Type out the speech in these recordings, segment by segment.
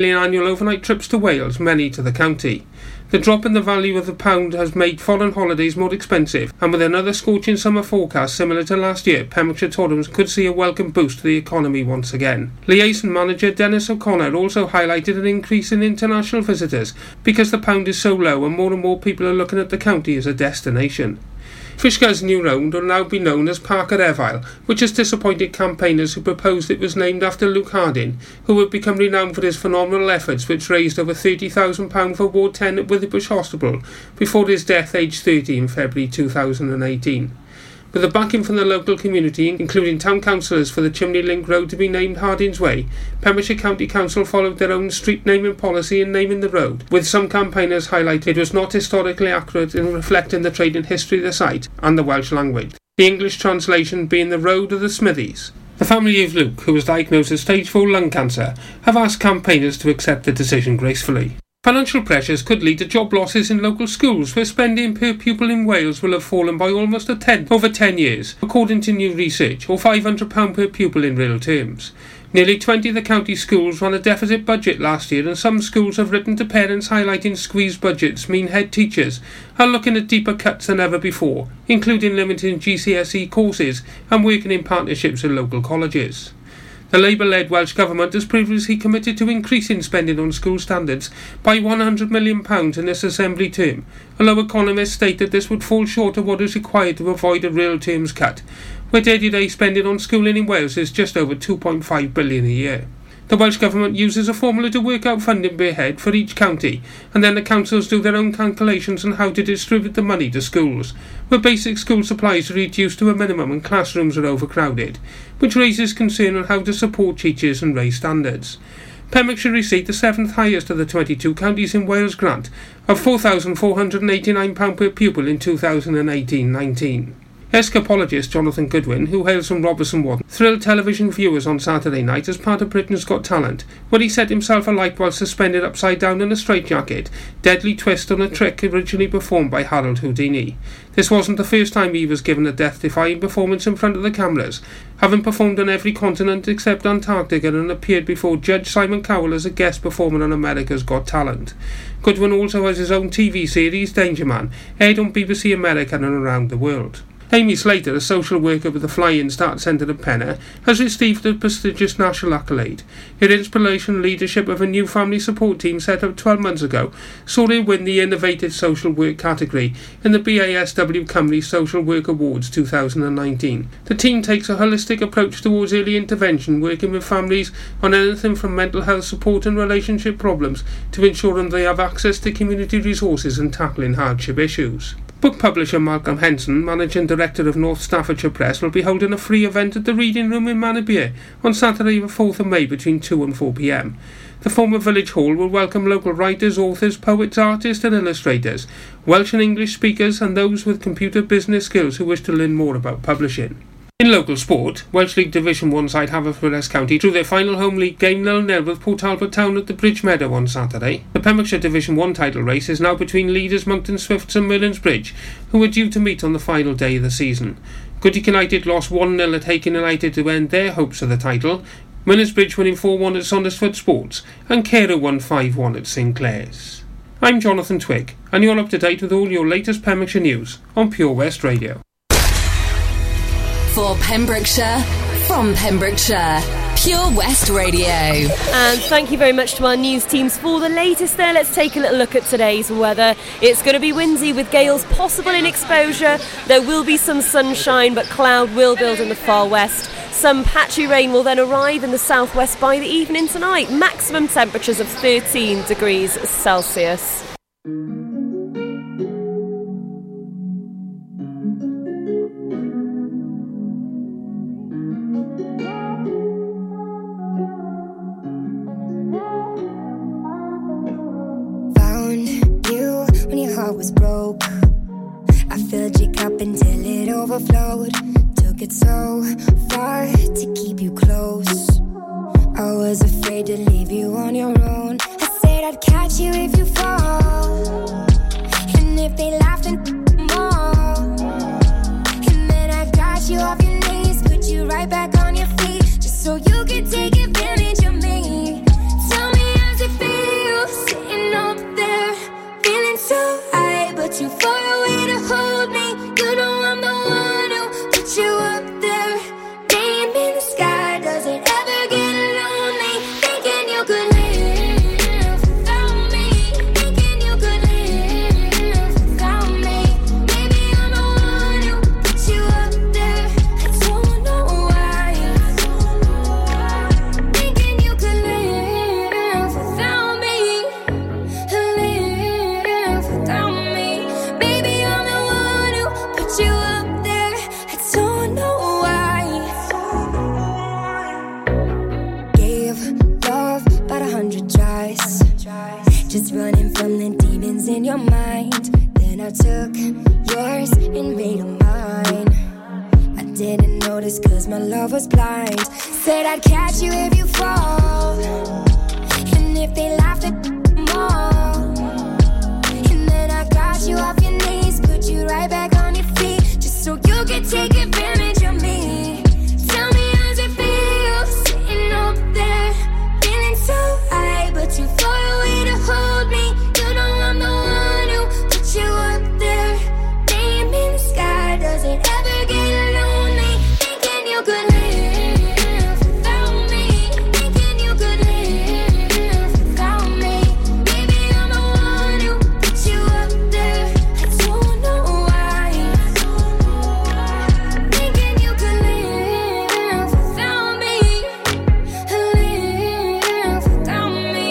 annual overnight trips to Wales, many to the county. The drop in the value of the pound has made foreign holidays more expensive, and with another scorching summer forecast similar to last year, Pembrokeshire Totems could see a welcome boost to the economy once again. Liaison manager Dennis O'Connor also highlighted an increase in international visitors because the pound is so low and more people are looking at the county as a destination. Fishguard's new round will now be known as Parker Evile, which has disappointed campaigners who proposed it was named after Luke Hardin, who had become renowned for his phenomenal efforts, which raised over £30,000 for Ward 10 at Witherbush Hospital before his death aged 30 in February 2018. With the backing from the local community, including town councillors, for the Chimney Link Road to be named Harding's Way, Pembrokeshire County Council followed their own street naming policy in naming the road, with some campaigners highlighting it was not historically accurate in reflecting the trade and history of the site and the Welsh language, the English translation being the Road of the Smithies. The family of Luke, who was diagnosed with stage 4 lung cancer, have asked campaigners to accept the decision gracefully. Financial pressures could lead to job losses in local schools, where spending per pupil in Wales will have fallen by almost a tenth over 10 years, according to new research, or £500 per pupil in real terms. Nearly 20 of the county schools ran a deficit budget last year, and some schools have written to parents highlighting squeezed budgets mean head teachers are looking at deeper cuts than ever before, including limiting GCSE courses and working in partnerships with local colleges. The Labour-led Welsh Government has previously committed to increasing spending on school standards by £100 million in this Assembly term, although economists state that this would fall short of what is required to avoid a real terms cut, where day-to-day spending on schooling in Wales is just over £2.5 billion a year. The Welsh Government uses a formula to work out funding per head for each county, and then the councils do their own calculations on how to distribute the money to schools, where basic school supplies are reduced to a minimum and classrooms are overcrowded, which raises concern on how to support teachers and raise standards. Pembrokeshire received the 7th highest of the 22 counties in Wales grant of £4,489 per pupil in 2018-19. Escapologist Jonathan Goodwin, who hails from Robertson Warden, thrilled television viewers on Saturday night as part of Britain's Got Talent, when he set himself alight while suspended upside down in a straitjacket, deadly twist on a trick originally performed by Harold Houdini. This wasn't the first time he was given a death-defying performance in front of the cameras, having performed on every continent except Antarctica and appeared before Judge Simon Cowell as a guest performer on America's Got Talent. Goodwin also has his own TV series, Danger Man, aired on BBC America and around the world. Amy Slater, a social worker with the Fly In Start Centre at Penner, has received a prestigious national accolade. Her inspirational leadership of a new family support team set up 12 months ago saw her win the Innovative Social Work category in the BASW Company Social Work Awards 2019. The team takes a holistic approach towards early intervention, working with families on anything from mental health support and relationship problems to ensuring they have access to community resources and tackling hardship issues. Book publisher Malcolm Henson, Managing Director of North Staffordshire Press, will be holding a free event at the Reading Room in Manabier on Saturday the 4th of May between 2 and 4pm. The former village hall will welcome local writers, authors, poets, artists and illustrators, Welsh and English speakers and those with computer business skills who wish to learn more about publishing. In local sport, Welsh League Division 1 side Haverfordwest County drew their final home league game 0-0 with Port Talbot Town at the Bridge Meadow on Saturday. The Pembrokeshire Division 1 title race is now between leaders Monkton Swifts and Merlin's Bridge, who are due to meet on the final day of the season. Goodick United lost 1-0 at Hake United to end their hopes of the title, Merlin's Bridge winning 4-1 at Saundersfoot Sports, and Cairo won 5-1 at Sinclair's. I'm Jonathan Twigg, and you're up to date with all your latest Pembrokeshire news on Pure West Radio. For Pembrokeshire, from Pembrokeshire, Pure West Radio. And thank you very much to our news teams for the latest there. Let's take a little look at today's weather. It's going to be windy with gales possible in exposure. There will be some sunshine, but cloud will build in the far west. Some patchy rain will then arrive in the southwest by the evening tonight. Maximum temperatures of 13 degrees Celsius. Was broke. I filled your cup until it overflowed. Took it so far to keep you close. I was afraid to leave you on your own. I said I'd catch you if you fall, and if they laugh then more. And then I got you off your knees, put you right back on your feet, just so you could take advantage of me. Tell me as if twice. Just running from the demons in your mind. Then I took yours and made them mine. I didn't notice cause my love was blind. Said I'd catch you if you fall. And if they laughed at them all. And then I got you off your knees, put you right back on your feet, just so you could take advantage of me. Tell me how's it feel, sitting up there, feeling so high, but too far away to hold me. You know I'm the one who put you up there, name in the sky. Does it ever get lonely, thinking you could live without me, thinking you could live without me. Maybe I'm the one who put you up there, I don't know why, thinking you could live without me, live without me.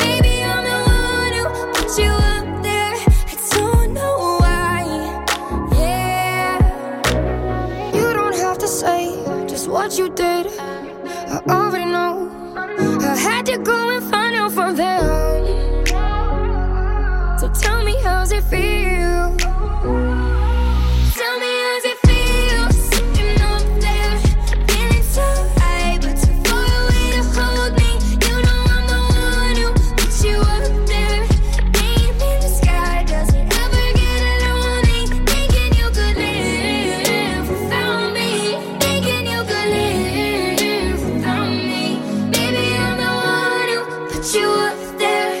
Maybe I'm the one who put you up there, I don't know why. Yeah, you don't have to say just what you did, I already know. I had to go and find out from them. So tell me how's it feel. Tell me how's it feel, sitting up there, feeling so high, but too far away to hold me. You know I'm the one who put you up there, name in the sky. Does it ever get lonely, thinking you could live without me, thinking you could live without me. Maybe I'm the one who put you up there, I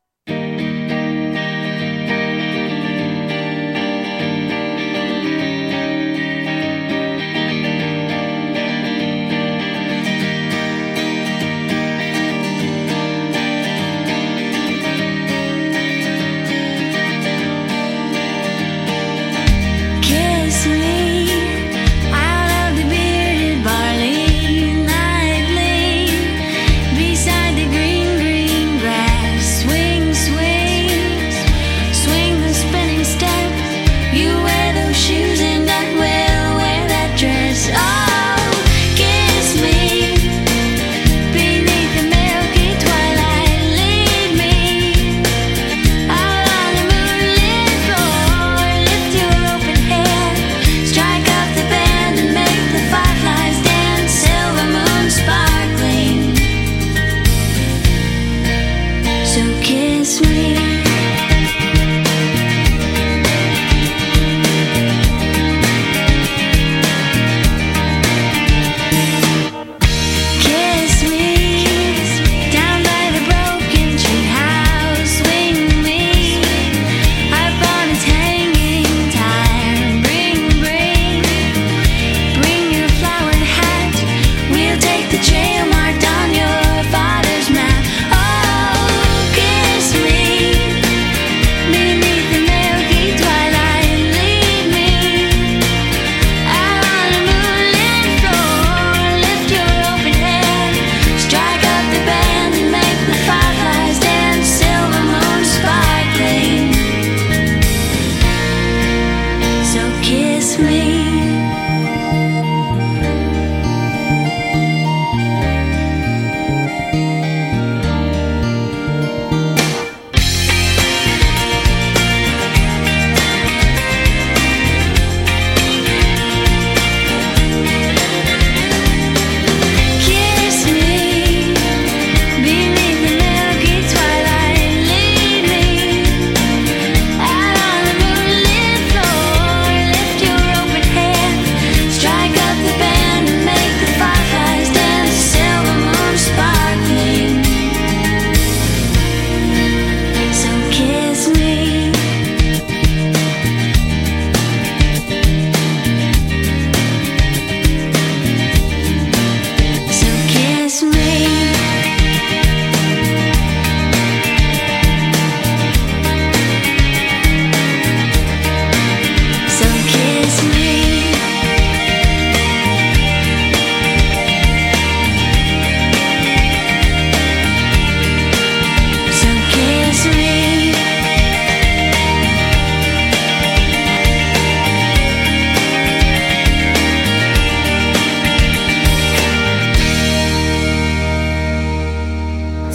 Kiss me out of the bearded barley, lively beside the green grass. Swing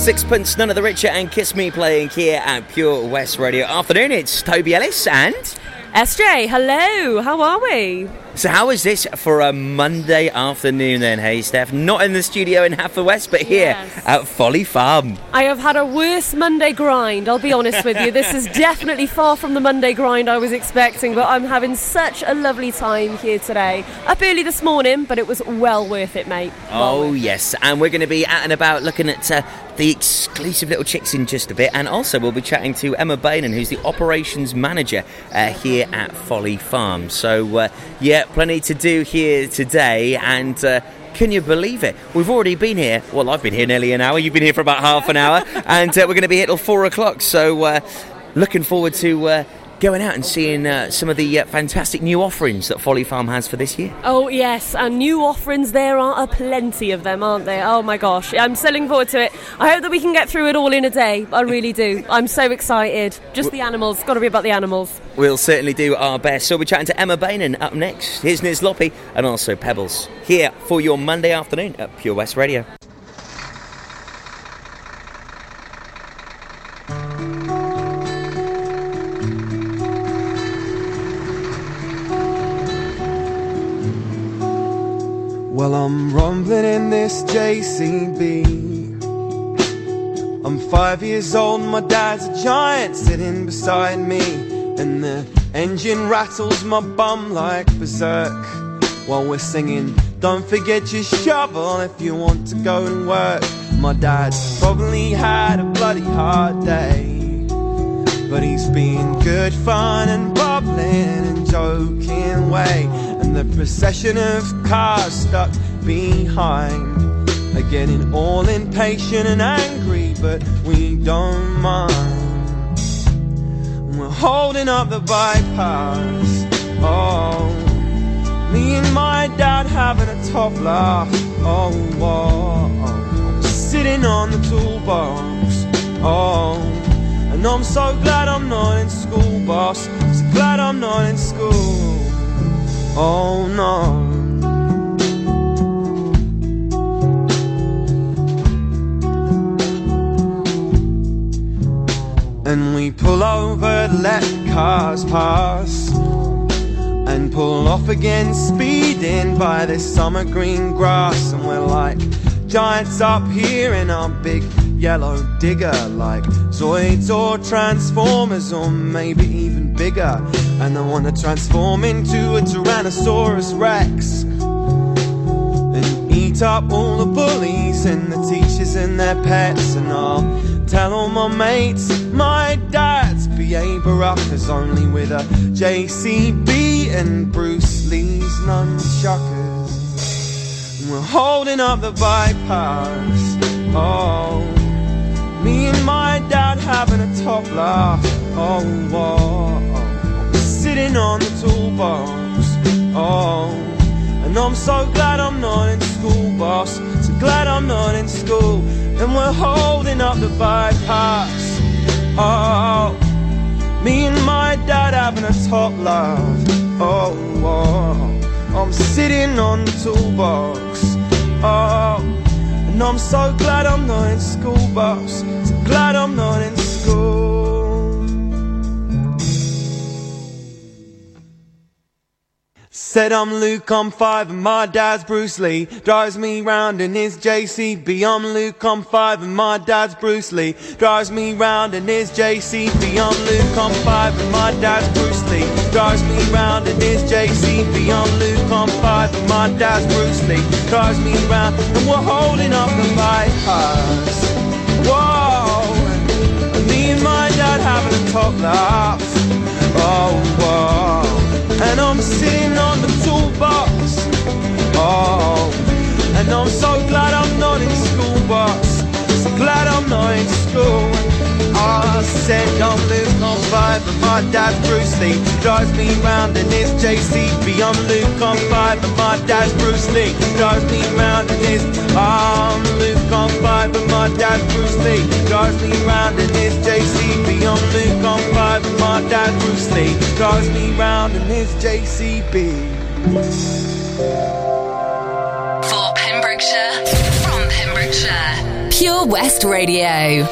Sixpence, None of the Richer and Kiss Me playing here at Pure West Radio. Afternoon, it's Toby Ellis and... SJ, hello, how are we? So how is this for a Monday afternoon then, hey Steph? Not in the studio in Haverfordwest, but here at Folly Farm. I have had a worse Monday grind, I'll be honest with you. This is definitely far from the Monday grind I was expecting, but I'm having such a lovely time here today. Up early this morning, but it was well worth it, mate. Yes, and we're going to be out and about looking at the exclusive little chicks in just a bit, and also we'll be chatting to Emma Beynon, who's the operations manager here at Folly Farm. So, plenty to do here today, and can you believe it? We've already been here. Well, I've been here nearly an hour. You've been here for about half an hour, and we're going to be here till 4 o'clock. So, looking forward to going out and seeing some of the fantastic new offerings that Folly Farm has for this year. Oh, yes, and new offerings, there are a plenty of them, aren't there? Oh, my gosh, I'm so looking forward to it. I hope that we can get through it all in a day. I really do. I'm so excited. Just the animals. Got to be about the animals. We'll certainly do our best. So we'll be chatting to Emma Beynon up next. Here's Niz Loppy and also Pebbles here for your Monday afternoon at Pure West Radio. Well, I'm rumbling in this JCB. I'm 5 years old, my dad's a giant sitting beside me, and the engine rattles my bum like berserk while we're singing, don't forget your shovel if you want to go and work. My dad's probably had a bloody hard day, but he's been good fun and bubbling and joking way. The procession of cars stuck behind are getting all impatient and angry, but we don't mind. We're holding up the bypass. Oh, me and my dad having a top laugh. Oh, I'm sitting on the toolbox. Oh, and I'm so glad I'm not in school, boss. So glad I'm not in school. Oh no. And we pull over, let cars pass, and pull off again, speeding by this summer green grass. And we're like giants up here in our big yellow digger, like Zoids or Transformers, or maybe even bigger. And I wanna transform into a Tyrannosaurus Rex and eat up all the bullies and the teachers and their pets. And I'll tell all my mates my dad's B.A. Baracus, only with a JCB and Bruce Lee's nunchuckers. And we're holding up the bypass. Oh, me and my dad having a top laugh. Oh, I'm sitting on the toolbox. Oh, and I'm so glad I'm not in school, boss. So glad I'm not in school. And we're holding up the bypass. Oh, me and my dad having a top laugh. Oh, I'm sitting on the toolbox. Oh, and I'm so glad I'm not in school, boss. So glad I'm not in school. Said I'm Luke, I'm five, and my dad's Bruce Lee. Drives me round in his JCB. I'm Luke, I'm five, and my dad's Bruce Lee. Drives me round in his JCB. I'm Luke, I'm five, and my dad's Bruce Lee. Drives me round in his JCB. I'm Luke, I'm five, and my dad's Bruce Lee. Drives me round, and we're holding up the bypass. Whoa, and me and my dad having a top laugh. Oh, whoa, and I'm sitting on the toolbox. Oh, and I'm so glad I'm not in school, boss. So glad I'm not in school. I said I'm Luke, I'm five, and my dad's Bruce Lee. Drives me round in his JCB. I'm Luke, I'm five, and my dad's Bruce Lee. Drives me round in his... I'm Luke, I'm five, and my dad's Bruce Lee. Drives me round in his JCB. I'm Luke, I'm five, and my dad's Bruce Lee. Drives me round in his JCB. For Pembrokeshire, from Pembrokeshire. Pure West Radio.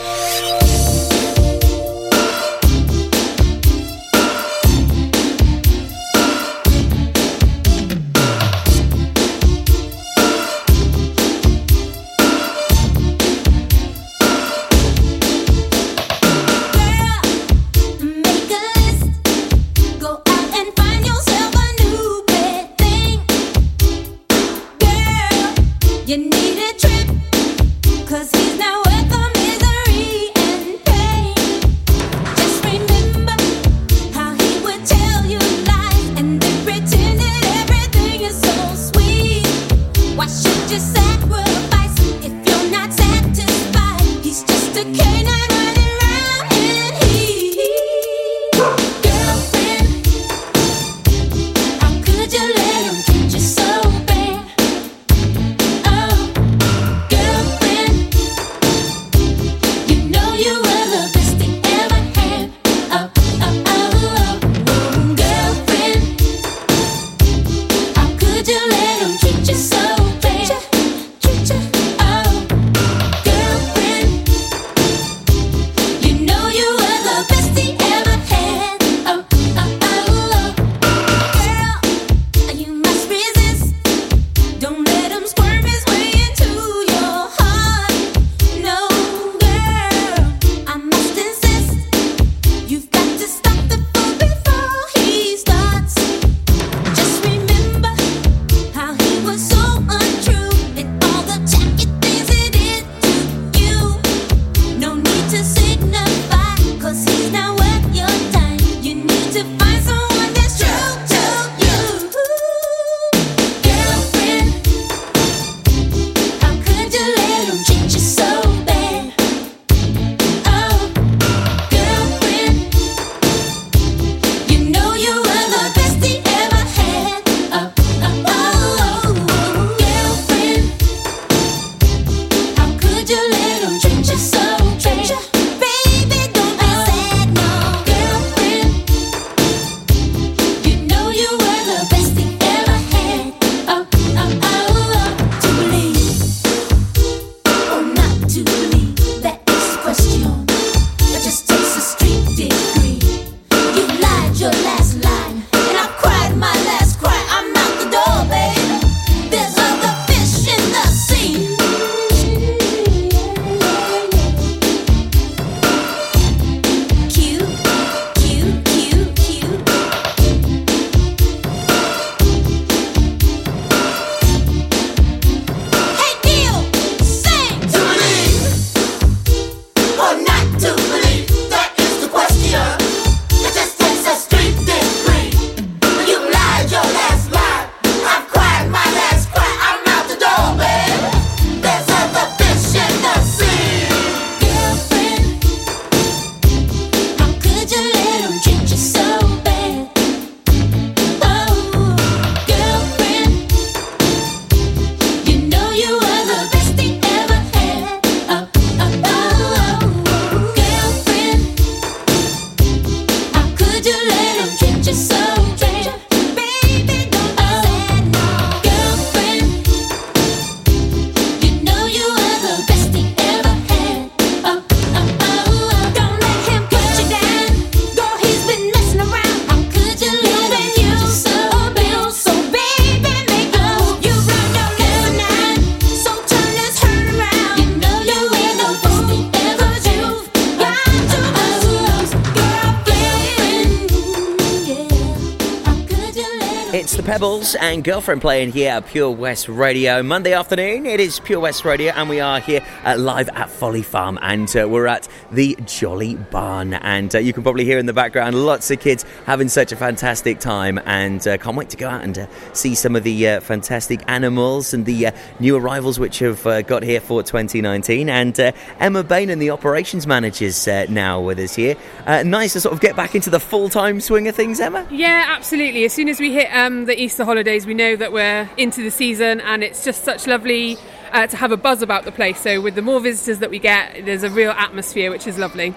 And Girlfriend playing here at Pure West Radio. Monday afternoon, it is Pure West Radio, and we are here live at Folly Farm, and we're at the Jolly Barn, and you can probably hear in the background lots of kids having such a fantastic time, and can't wait to go out and see some of the fantastic animals and the new arrivals which have got here for 2019. And Emma Beynon, the operations manager, is now with us here. Nice to sort of get back into the full-time swing of things, Emma. Yeah, absolutely. As soon as we hit the Easter holidays, we know that we're into the season, and it's just such lovely to have a buzz about the place. So with the more visitors that we get, there's a real atmosphere, which is lovely.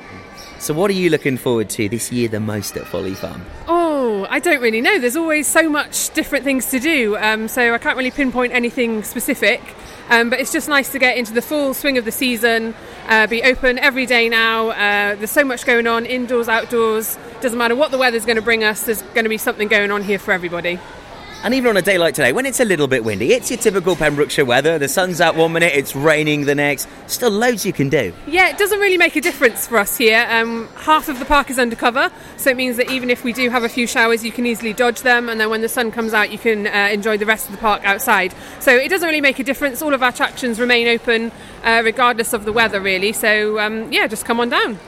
So what are you looking forward to this year the most at Folly Farm? Oh, Oh, I don't really know. There's always so much different things to do, so I can't really pinpoint anything specific. But it's just nice to get into the full swing of the season, be open every day now. There's so much going on, indoors, outdoors. Doesn't matter what the weather's going to bring us, there's going to be something going on here for everybody. And even on a day like today, when it's a little bit windy, it's your typical Pembrokeshire weather. The sun's out one minute, it's raining the next. Still loads you can do. Yeah, it doesn't really make a difference for us here. Half of the park is undercover, so it means that even if we do have a few showers, you can easily dodge them. And then when the sun comes out, you can enjoy the rest of the park outside. So it doesn't really make a difference. All of our attractions remain open regardless of the weather, really. So, just come on down.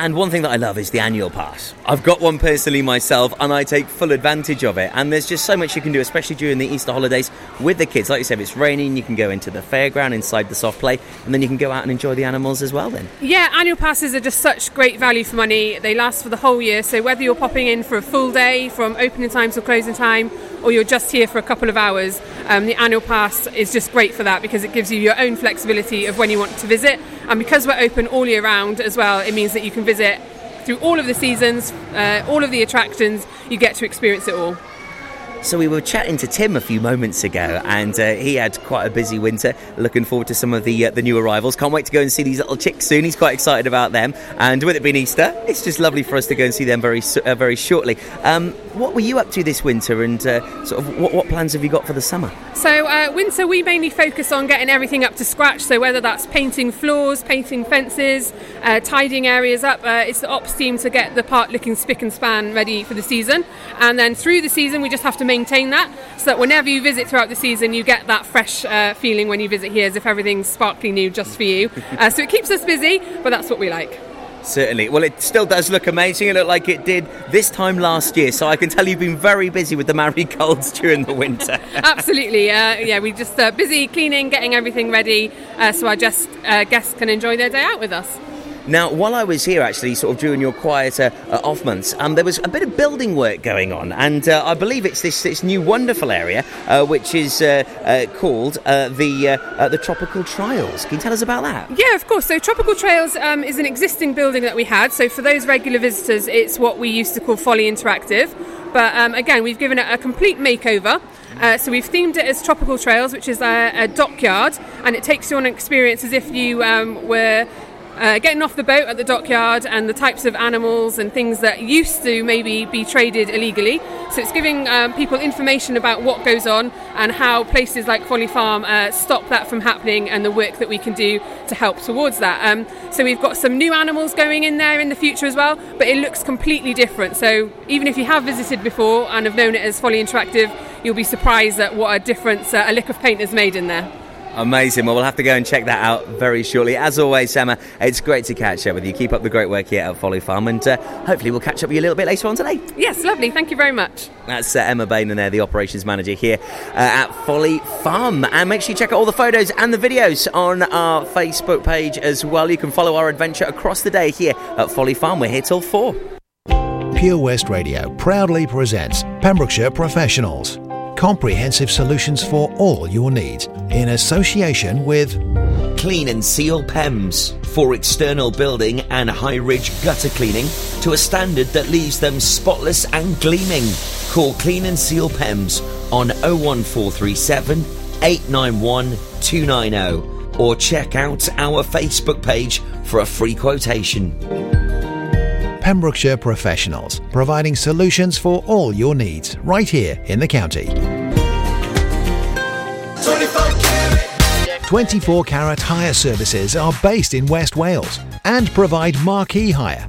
And one thing that I love is the annual pass. I've got one personally myself, and I take full advantage of it. And there's just so much you can do, especially during the Easter holidays with the kids. Like you said, if it's raining, you can go into the fairground, inside the soft play, and then you can go out and enjoy the animals as well then. Yeah, annual passes are just such great value for money. They last for the whole year, so whether you're popping in for a full day, from opening time till closing time, or you're just here for a couple of hours, the annual pass is just great for that, because it gives you your own flexibility of when you want to visit. And because we're open all year round as well, it means that you can visit through all of the seasons, all of the attractions, you get to experience it all. So we were chatting to Tim a few moments ago, and he had quite a busy winter, looking forward to some of the new arrivals. Can't wait to go and see these little chicks soon. He's quite excited about them, and with it being Easter, it's just lovely for us to go and see them very shortly. What were you up to this winter, and what plans have you got for the summer? So winter, we mainly focus on getting everything up to scratch, so whether that's painting floors, painting fences, tidying areas up, it's the ops team to get the park looking spick and span ready for the season. And then through the season, we just have to maintain that, so that whenever you visit throughout the season, you get that fresh feeling when you visit here, as if everything's sparkly new just for you. So it keeps us busy, but that's what we like. Certainly. Well, it still does look amazing. It looked like it did this time last year, so I can tell you've been very busy with the marigolds during the winter. Absolutely. We're just busy cleaning, getting everything ready, so our guests can enjoy their day out with us. Now, while I was here, actually, sort of during your quieter off months, there was a bit of building work going on, and I believe it's this new wonderful area, which is called the Tropical Trails. Can you tell us about that? Yeah, of course. So Tropical Trails is an existing building that we had. So for those regular visitors, it's what we used to call Folly Interactive. But again, we've given it a complete makeover. So we've themed it as Tropical Trails, which is a dockyard, and it takes you on an experience as if you were... getting off the boat at the dockyard, and the types of animals and things that used to maybe be traded illegally. So it's giving people information about what goes on and how places like Folly Farm stop that from happening, and the work that we can do to help towards that. So we've got some new animals going in there in the future as well, but it looks completely different. So even if you have visited before and have known it as Folly Interactive, you'll be surprised at what a difference a lick of paint has made in there. Amazing. Well, we'll have to go and check that out very shortly. As always, Emma, it's great to catch up with you. Keep up the great work here at Folly Farm, and hopefully we'll catch up with you a little bit later on today. Yes, lovely. Thank you very much. That's Emma Beynon there, the operations manager here at Folly Farm. And make sure you check out all the photos and the videos on our Facebook page as well. You can follow our adventure across the day here at Folly Farm. We're here till 4. Pure West Radio proudly presents Pembrokeshire Professionals. Comprehensive solutions for all your needs in association with Clean and Seal PEMS, for external building and high-ridge gutter cleaning to a standard that leaves them spotless and gleaming. Call Clean and Seal PEMS on 01437 891 290 or check out our Facebook page for a free quotation. Pembrokeshire Professionals, providing solutions for all your needs right here in the county. 24 Carat Hire services are based in West Wales and provide marquee hire,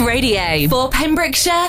Radio for Pembrokeshire,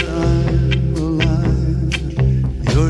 I'm alive. You're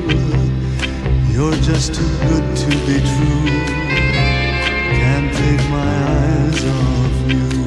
You're just too good to be true. Can't take my eyes off you.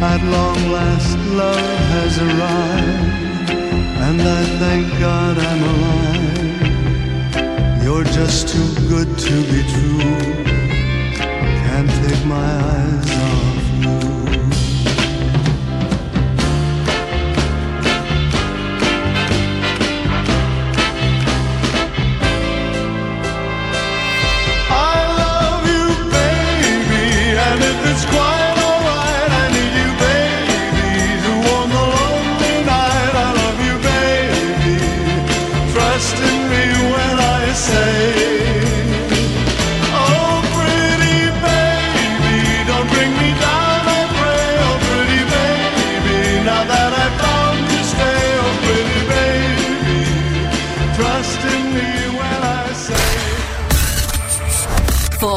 At long last love has arrived, and I thank God I'm alive. You're just too good to be true. Can't take my eyes off you. I love you, baby, and if it's quiet for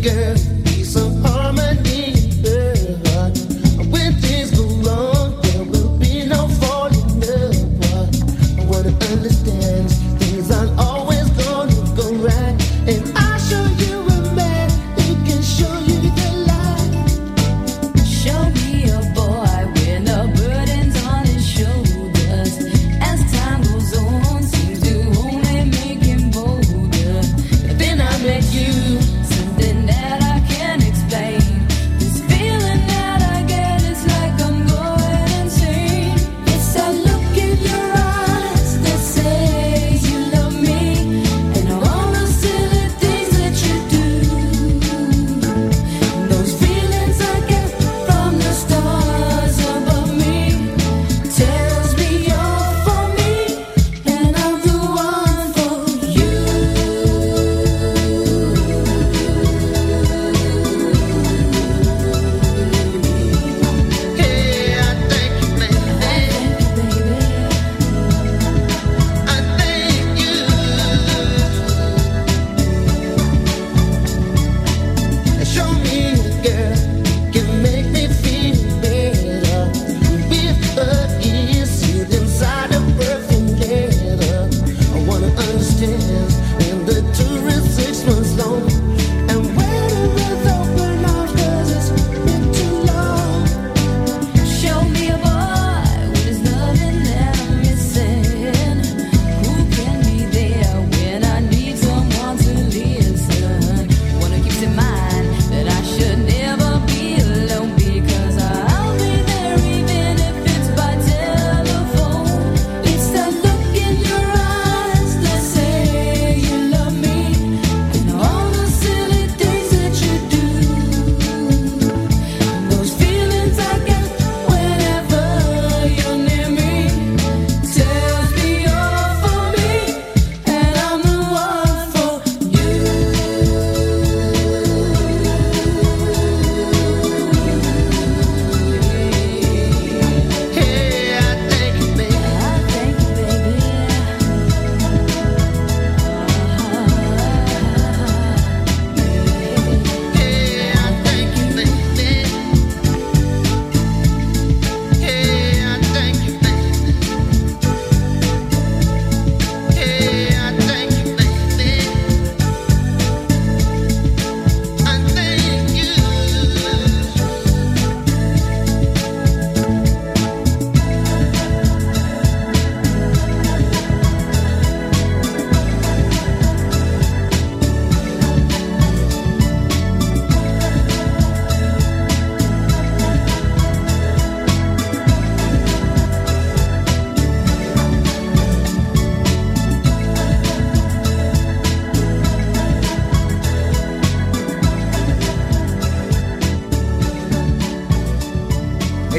Girl,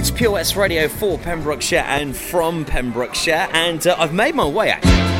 It's Pure West Radio for Pembrokeshire and from Pembrokeshire, and I've made my way actually.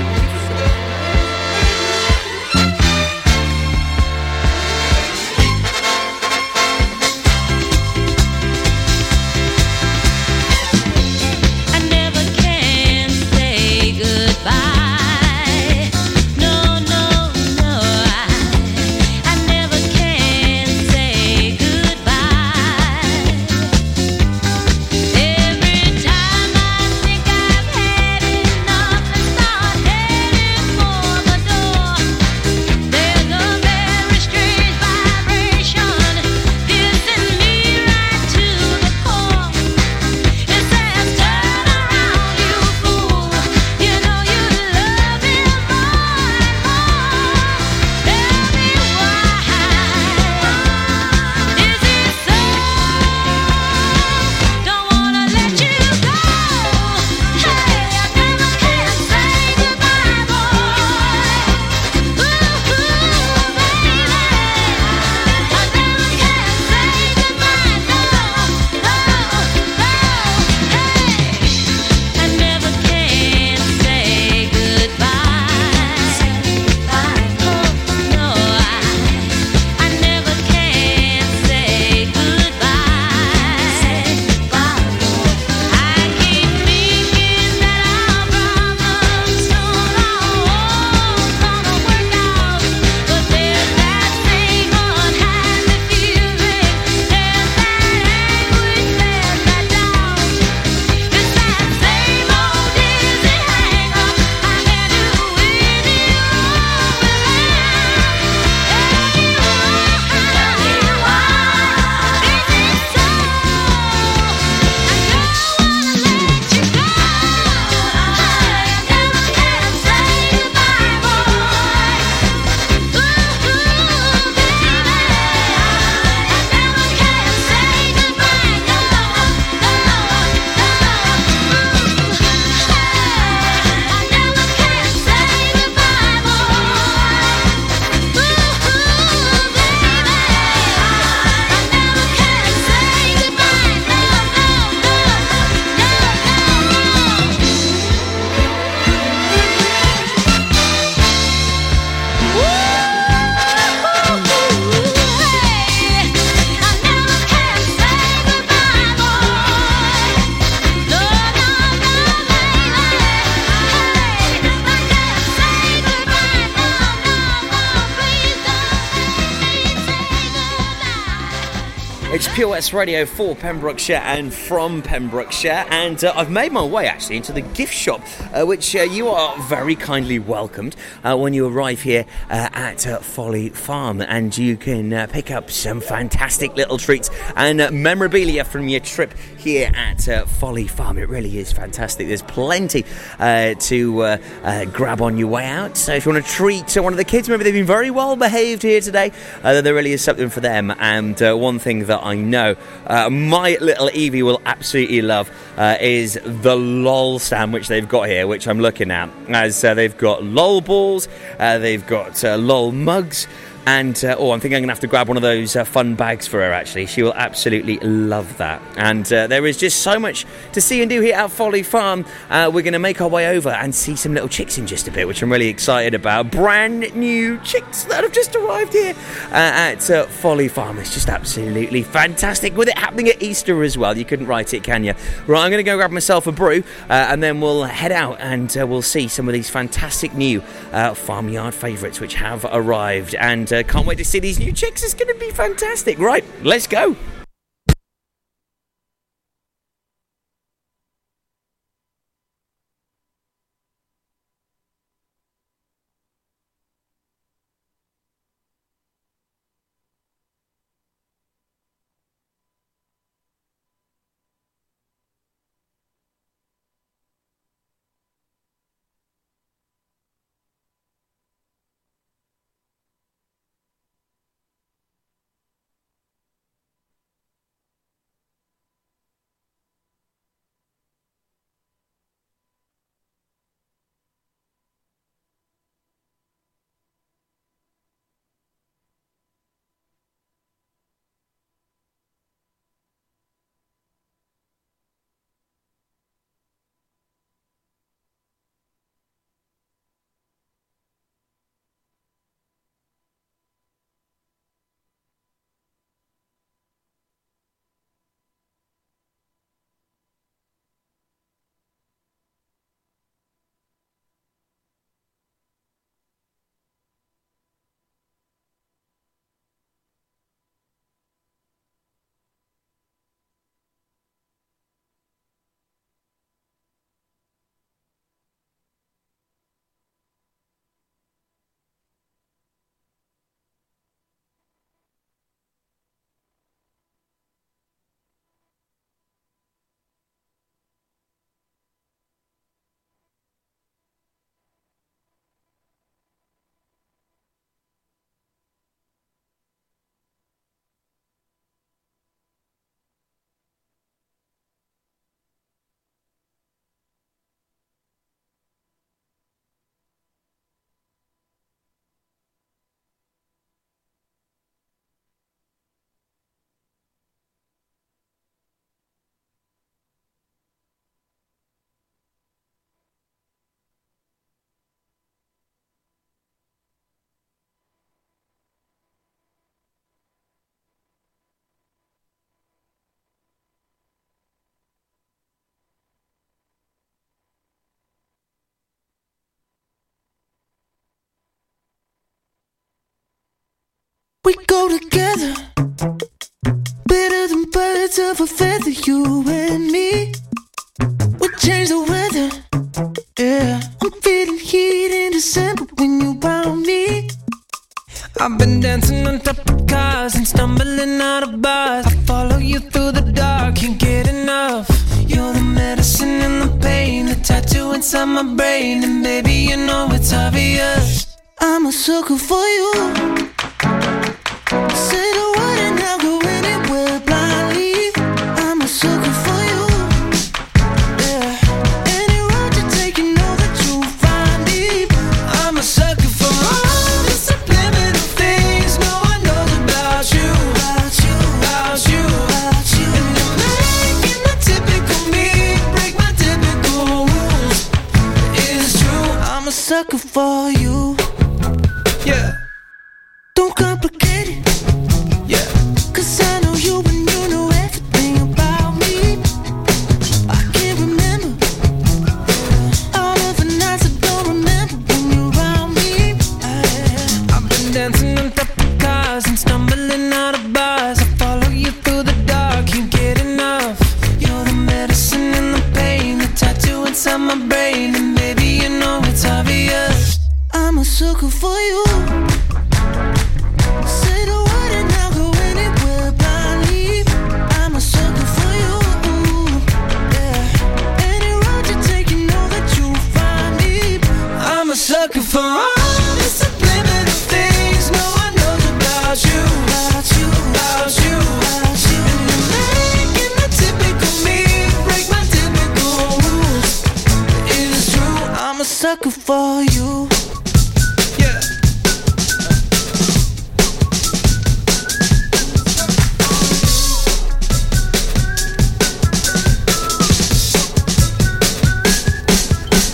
West Radio for Pembrokeshire and from Pembrokeshire, and I've made my way actually into the gift shop, which you are very kindly welcomed when you arrive here at Folly Farm, and you can pick up some fantastic little treats and memorabilia from your trip here at Folly Farm. It really is fantastic. There's plenty to grab on your way out, so if you want to treat one of the kids, maybe they've been very well behaved here today, then there really is something for them. And one thing that I know my little Evie will absolutely love is the LOL stand which they've got here, which I'm looking at, as they've got LOL balls, they've got LOL mugs, and I'm thinking I'm going to have to grab one of those fun bags for her actually. She will absolutely love that. And there is just so much to see and do here at Folly Farm. We're going to make our way over and see some little chicks in just a bit, which I'm really excited about. Brand new chicks that have just arrived here at Folly Farm. It's just absolutely fantastic, with it happening at Easter as well. You couldn't write it, can you? Right, I'm going to go grab myself a brew and then we'll head out and we'll see some of these fantastic new farmyard favourites which have arrived. And can't wait to see these new chicks. It's going to be fantastic. Right, let's go. we go together, better than birds of a feather, you and me. We change the weather, yeah. I'm feeling heat in December when you found me. I've been dancing on top of cars and stumbling out of bars. I follow you through the dark, can't get enough. You're the medicine and the pain, the tattoo inside my brain. And baby, you know it's obvious, I'm a sucker for you. Say the word and I'll go anywhere blindly. I'm a sucker for you, yeah. Any road you take, you know that you'll find deep. I'm a sucker for all the subliminal things no one knows about you, about you, about you, about you. And you're making the typical me break my typical rules. It's true, I'm a sucker for you. Yeah. Don't complicate it. Yeah. 'Cause I know you and you know everything about me. I can't remember all of the nights I don't remember when you're around me. Yeah. I've been dancing on top of cars and stumbling out of bars. I follow you through the dark, can't get enough. You're the medicine and the pain, the tattoo inside my brain. And baby, you know it's obvious, I'm a sucker for you. For you, yeah.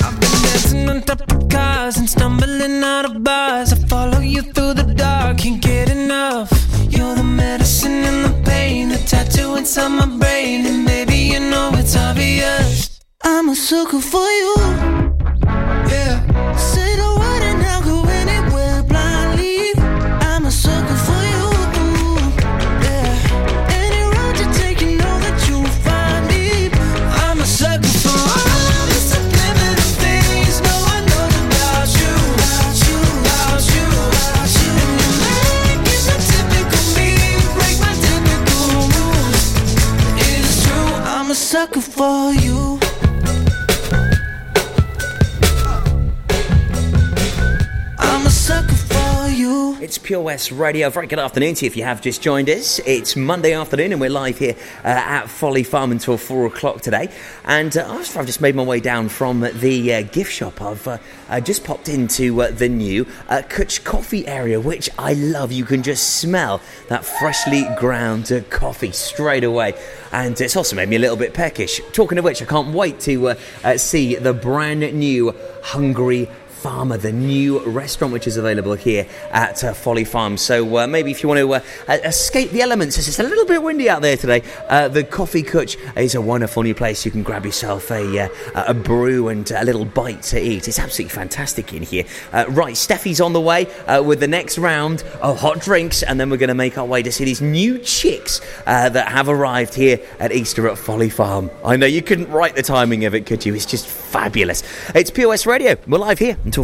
I've been dancing on top of cars and stumbling out of bars. I follow you through the dark, can't get enough. You're the medicine and the pain, the tattoo inside my brain. And maybe you know it's obvious, I'm a sucker for you. Sucker for you. I'm a sucker for you. It's Pure West Radio. Very good afternoon to you if you have just joined us. It's Monday afternoon and we're live here at Folly Farm until 4 o'clock today. And after I've just made my way down from the gift shop, I've just popped into the new Kutch coffee area, which I love. You can just smell that freshly ground coffee straight away. And it's also made me a little bit peckish. Talking of which, I can't wait to see the brand new Hungry Farmer, the new restaurant which is available here at Folly Farm. So maybe if you want to escape the elements, it's a little bit windy out there today. The Coffee Kutch is a wonderful new place. You can grab yourself a brew and a little bite to eat. It's absolutely fantastic in here. Right, Steffi's on the way with the next round of hot drinks, and then we're going to make our way to see these new chicks that have arrived here at Easter at Folly Farm. I know you couldn't write the timing of it, could you? It's just fabulous. It's Pure West Radio. We're live here until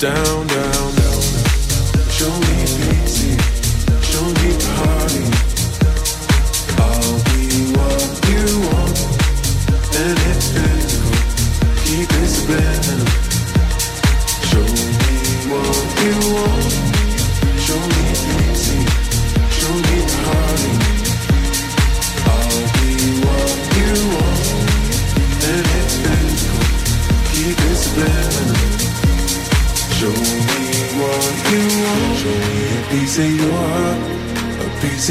Down, down, down, down. Show piece of your heart, a piece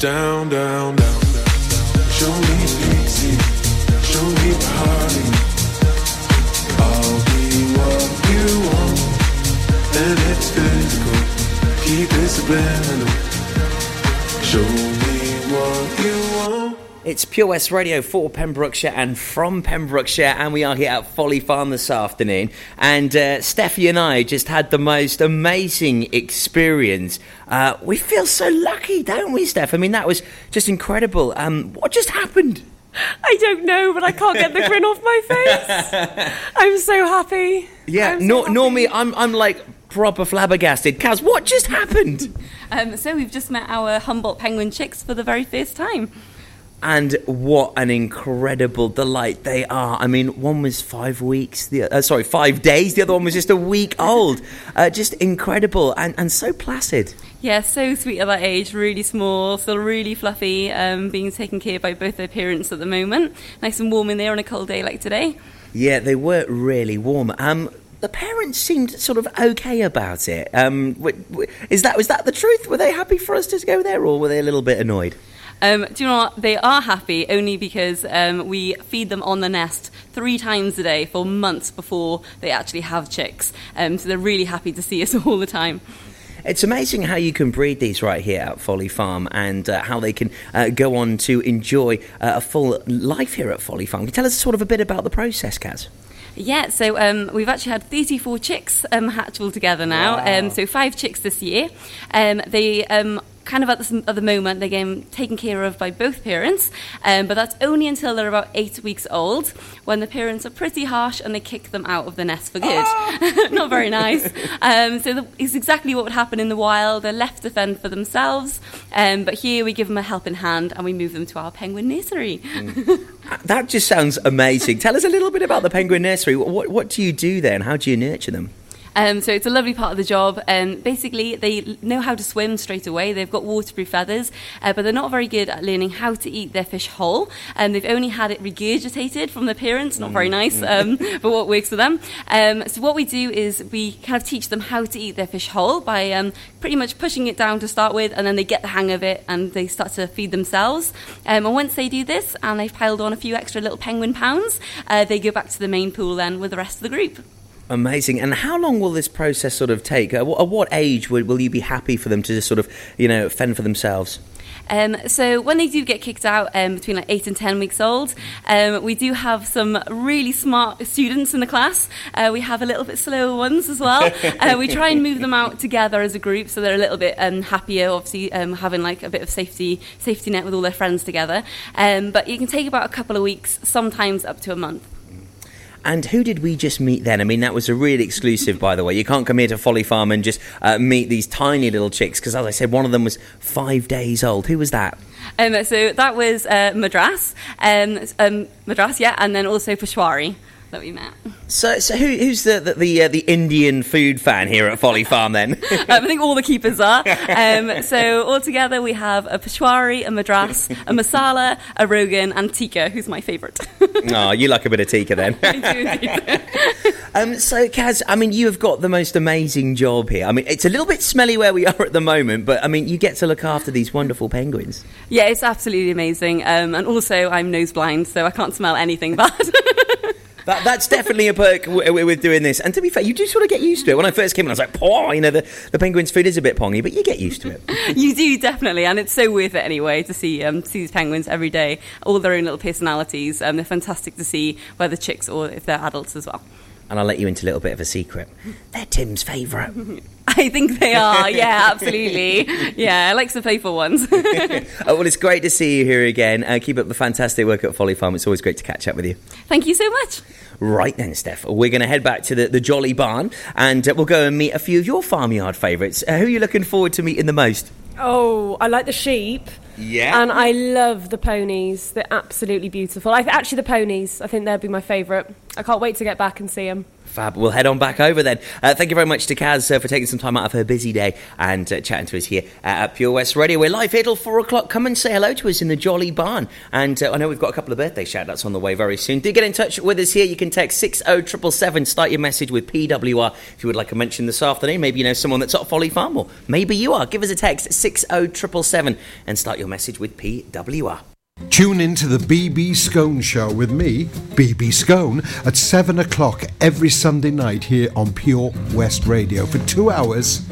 Down, down, down, down. Show me easy, show me party. I'll be what you want, and it's physical. Keep it subliminal. Show me what you want. It's Pure West Radio for Pembrokeshire and from Pembrokeshire, and we are here at Folly Farm this afternoon. And Steffi and I just had the most amazing experience. We feel so lucky, don't we, Steph? I mean, that was just incredible. What just happened? I don't know, but I can't get the grin off my face. I'm so happy. Yeah, normally I'm like proper flabbergasted. Kaz, what just happened? So we've just met our Humboldt penguin chicks for the very first time. And what an incredible delight they are. I mean, one was 5 weeks, 5 days, the other one was just a week old. Just incredible and so placid. Yeah, so sweet at that age, really small, still really fluffy, being taken care of by both their parents at the moment. Nice and warm in there on a cold day like today. Yeah, they were really warm. The parents seemed sort of okay about it. Was that the truth? Were they happy for us to go there, or were they a little bit annoyed? Do you know what? They are happy only because we feed them on the nest 3 times a day for months before they actually have chicks. So they're really happy to see us all the time. It's amazing how you can breed these right here at Folly Farm and how they can go on to enjoy a full life here at Folly Farm. Can you tell us sort of a bit about the process, Kaz? Yeah, so we've actually had 34 chicks hatch all together now. Wow. So 5 chicks this year. Kind of at the moment, they're getting taken care of by both parents, but that's only until they're about 8 weeks old, when the parents are pretty harsh and they kick them out of the nest for good. Oh! Not very nice. So it's exactly what would happen in the wild. They're left to fend for themselves, but here we give them a helping hand and we move them to our penguin nursery. That just sounds amazing. Tell us a little bit about the penguin nursery. What do you do there and how do you nurture them? So it's a lovely part of the job. Basically, they know how to swim straight away. They've got waterproof feathers, but they're not very good at learning how to eat their fish whole. They've only had it regurgitated from their parents. Not very nice, but what works for them. So what we do is we kind of teach them how to eat their fish whole by pretty much pushing it down to start with, and then they get the hang of it and they start to feed themselves. And once they do this and they've piled on a few extra little penguin pounds, they go back to the main pool then with the rest of the group. Amazing. And how long will this process sort of take? At what age will you be happy for them to just sort of, fend for themselves? So when they do get kicked out, between 8 and 10 weeks old, we do have some really smart students in the class. We have a little bit slower ones as well. We try and move them out together as a group, so they're a little bit happier, obviously having like a bit of safety net with all their friends together. But it can take about a couple of weeks, sometimes up to a month. And who did we just meet then? I mean, that was a real exclusive, by the way. You can't come here to Folly Farm and just meet these tiny little chicks, because as I said, one of them was 5 days old. Who was that? So that was Madras. Madras, yeah, and then also Peshwari that we met. So who's the Indian food fan here at Folly Farm then? I think all the keepers are. So altogether we have a Peshwari, a Madras, a Masala, a Rogan, and Tika, who's my favourite. Oh, you like a bit of Tika then. I do. So Kaz, I mean, you have got the most amazing job here. I mean, it's a little bit smelly where we are at the moment, but I mean, you get to look after these wonderful penguins. Yeah, it's absolutely amazing. And also I'm nose blind, so I can't smell anything bad. That's definitely a perk with doing this. And to be fair, you do sort of get used to it. When I first came in, I was like, "Poh," the penguin's food is a bit pongy, but you get used to it. You do, definitely. And it's so worth it anyway to see these penguins every day, all their own little personalities. They're fantastic to see, whether chicks or if they're adults as well. And I'll let you into a little bit of a secret. They're Tim's favourite. I think they are. Yeah, absolutely. Yeah, I like some playful ones. Well, it's great to see you here again. Keep up the fantastic work at Folly Farm. It's always great to catch up with you. Thank you so much. Right then, Steph, we're going to head back to the Jolly Barn and we'll go and meet a few of your farmyard favourites. Who are you looking forward to meeting the most? Oh, I like the sheep. Yeah. And I love the ponies. They're absolutely beautiful. Actually, the ponies, I think they'll be my favourite. I can't wait to get back and see them. Fab. We'll head on back over then. Thank you very much to Kaz for taking some time out of her busy day and chatting to us here at Pure West Radio. We're live here till 4 o'clock. Come and say hello to us in the Jolly Barn. And I know we've got a couple of birthday shout-outs on the way very soon. Do get in touch with us here. You can text 60777. Start your message with PWR if you would like a mention this afternoon. Maybe you know someone that's at Folly Farm, or maybe you are. Give us a text 60777 and start your message with PWR. Tune in to the BB Scone Show with me, BB Scone, at 7 o'clock every Sunday night here on Pure West Radio for 2 hours,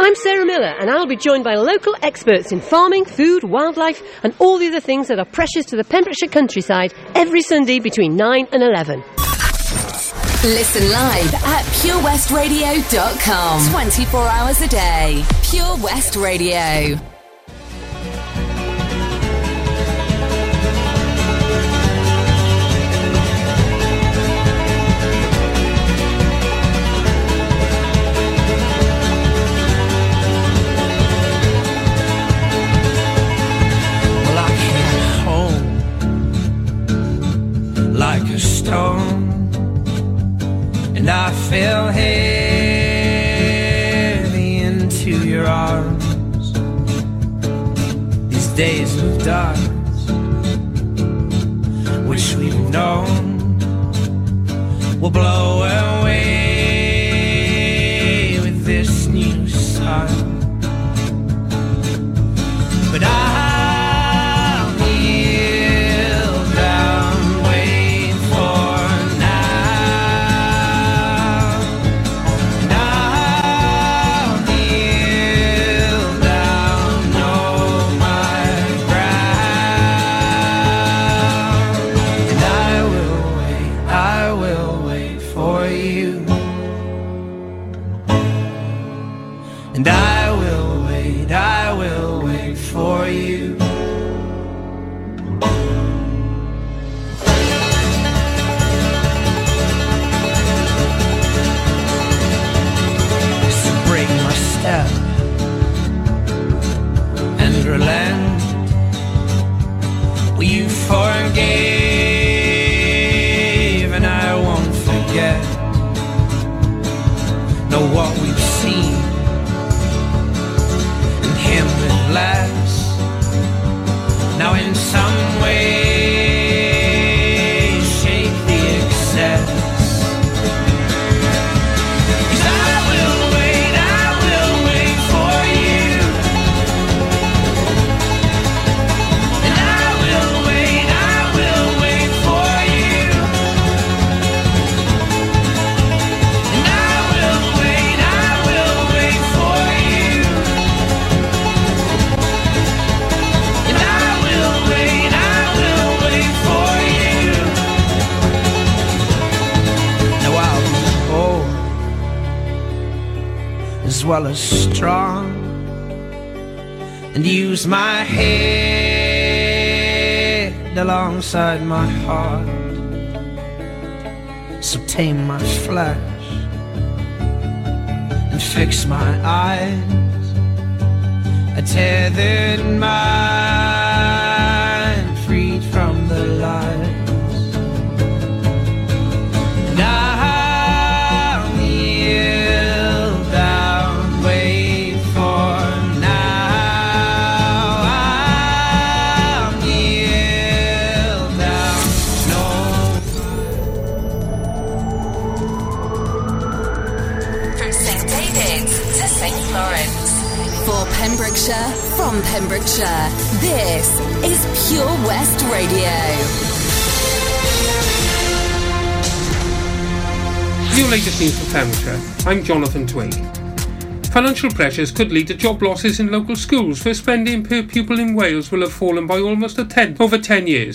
I'm Sarah Miller, and I'll be joined by local experts in farming, food, wildlife and all the other things that are precious to the Pembrokeshire countryside every Sunday between 9 and 11. Listen live at purewestradio.com. 24 hours a day. Pure West Radio. Well, I came home like a stone, and I fell heavy into your arms. These days of darkness, wish we'd known, will blow away with this new sun. But as well as strong, and use my head alongside my heart. So tame my flesh and fix my eyes, a tethered mind freed from the light. Pembrokeshire, from Pembrokeshire, this is Pure West Radio. New latest news from Pembrokeshire, I'm Jonathan Twigg. Financial pressures could lead to job losses in local schools, for spending per pupil in Wales will have fallen by almost over 10 years.